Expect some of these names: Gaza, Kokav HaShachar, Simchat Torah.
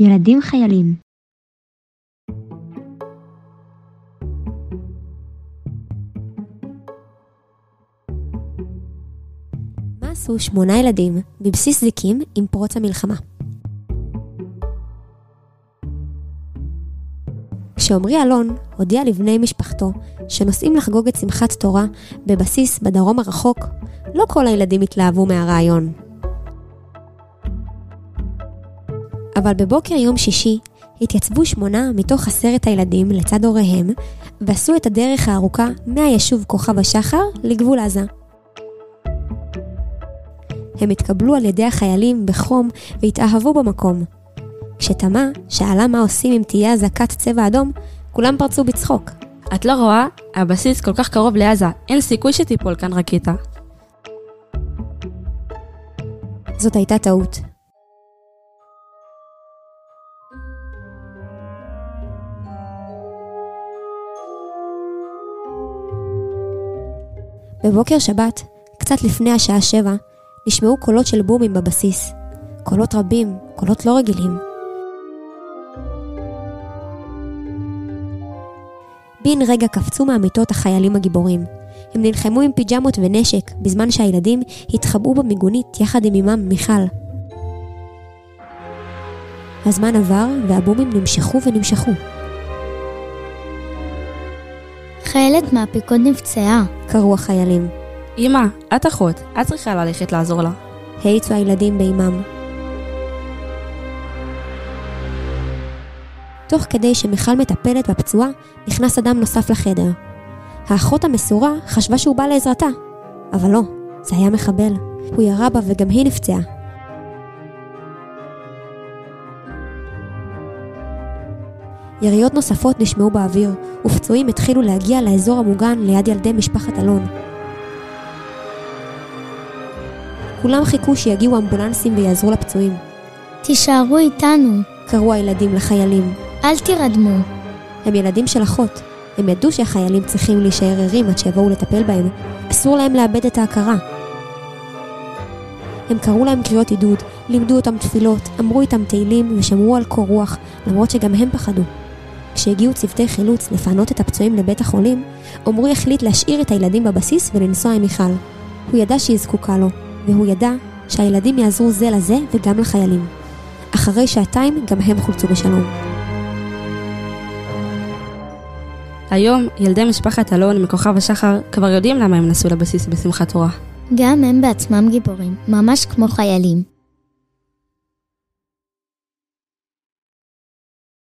ילדים חיילים. מה עשו 8 ילדים בבסיס זיקים עם פרוץ המלחמה? כשעמרי אלון הודיע לבני משפחתו שנוסעים לחגוג את שמחת תורה בבסיס בדרום הרחוק, לא כל הילדים התלהבו מהרעיון. אבל בבוקר יום שישי התייצבו 8 מתוך 10 הילדים לצד הוריהם ועשו את הדרך הארוכה מהיישוב כוכב השחר לגבול עזה. הם התקבלו על ידי החיילים בחום והתאהבו במקום. כשתמה שאלה מה עושים אם תהיה אזעקת צבע אדום, כולם פרצו בצחוק. את לא רואה? הבסיס כל כך קרוב לעזה, אין סיכוי שתיפול כאן רקטה. זאת הייתה טעות. בבוקר שבת, קצת לפני השעה 7, נשמעו קולות של בומים בבסיס. קולות רבים, קולות לא רגילים. בין רגע קפצו מהמיטות החיילים הגיבורים. הם נלחמו עם פיג'מות ונשק, בזמן שהילדים התחבאו במיגונית יחד עם אמם מיכל. הזמן עבר והבומים נמשכו ונמשכו. חיילת מהפיקוד נפצעה, קראו החיילים. אמא, את אחות, את צריכה ללכת לעזור לה. העיצו הילדים באמם. תוך כדי שמיכל מטפלת בפצועה, נכנס אדם נוסף לחדר. האחות המסורה חשבה שהוא בא לעזרתה, אבל לא, זה היה מחבל. הוא ירה בה וגם היא נפצעה. יריות נוספות נשמעו באוויר, ופצועים התחילו להגיע לאזור המוגן ליד ילדי משפחת אלון. כולם חיכו שיגיעו אמבולנסים ויעזרו לפצועים. תישארו איתנו, קראו הילדים לחיילים. אל תירדמו. הם ילדים של אחות. הם ידעו שהחיילים צריכים להישאר ערים עד שיבואו לטפל בהם. אסור להם לאבד את ההכרה. הם קראו להם קריאות עידוד, לימדו אותם תפילות, אמרו איתם תהילים ושמרו על קור רוח, למרות שגם הם פחדו. כשהגיעו צוותי חילוץ לפנות את הפצועים לבית החולים, עמרי החליט להשאיר את הילדים בבסיס ולנסוע עם מיכל. הוא ידע שהיא זקוקה לו, והוא ידע שהילדים יעזרו זה לזה וגם לחיילים. אחרי שעתיים גם הם חולצו בשלום. היום ילדי משפחת אלון מכוכב השחר כבר יודעים למה הם נסעו לבסיס בשמחת תורה. גם הם בעצמם גיבורים, ממש כמו חיילים.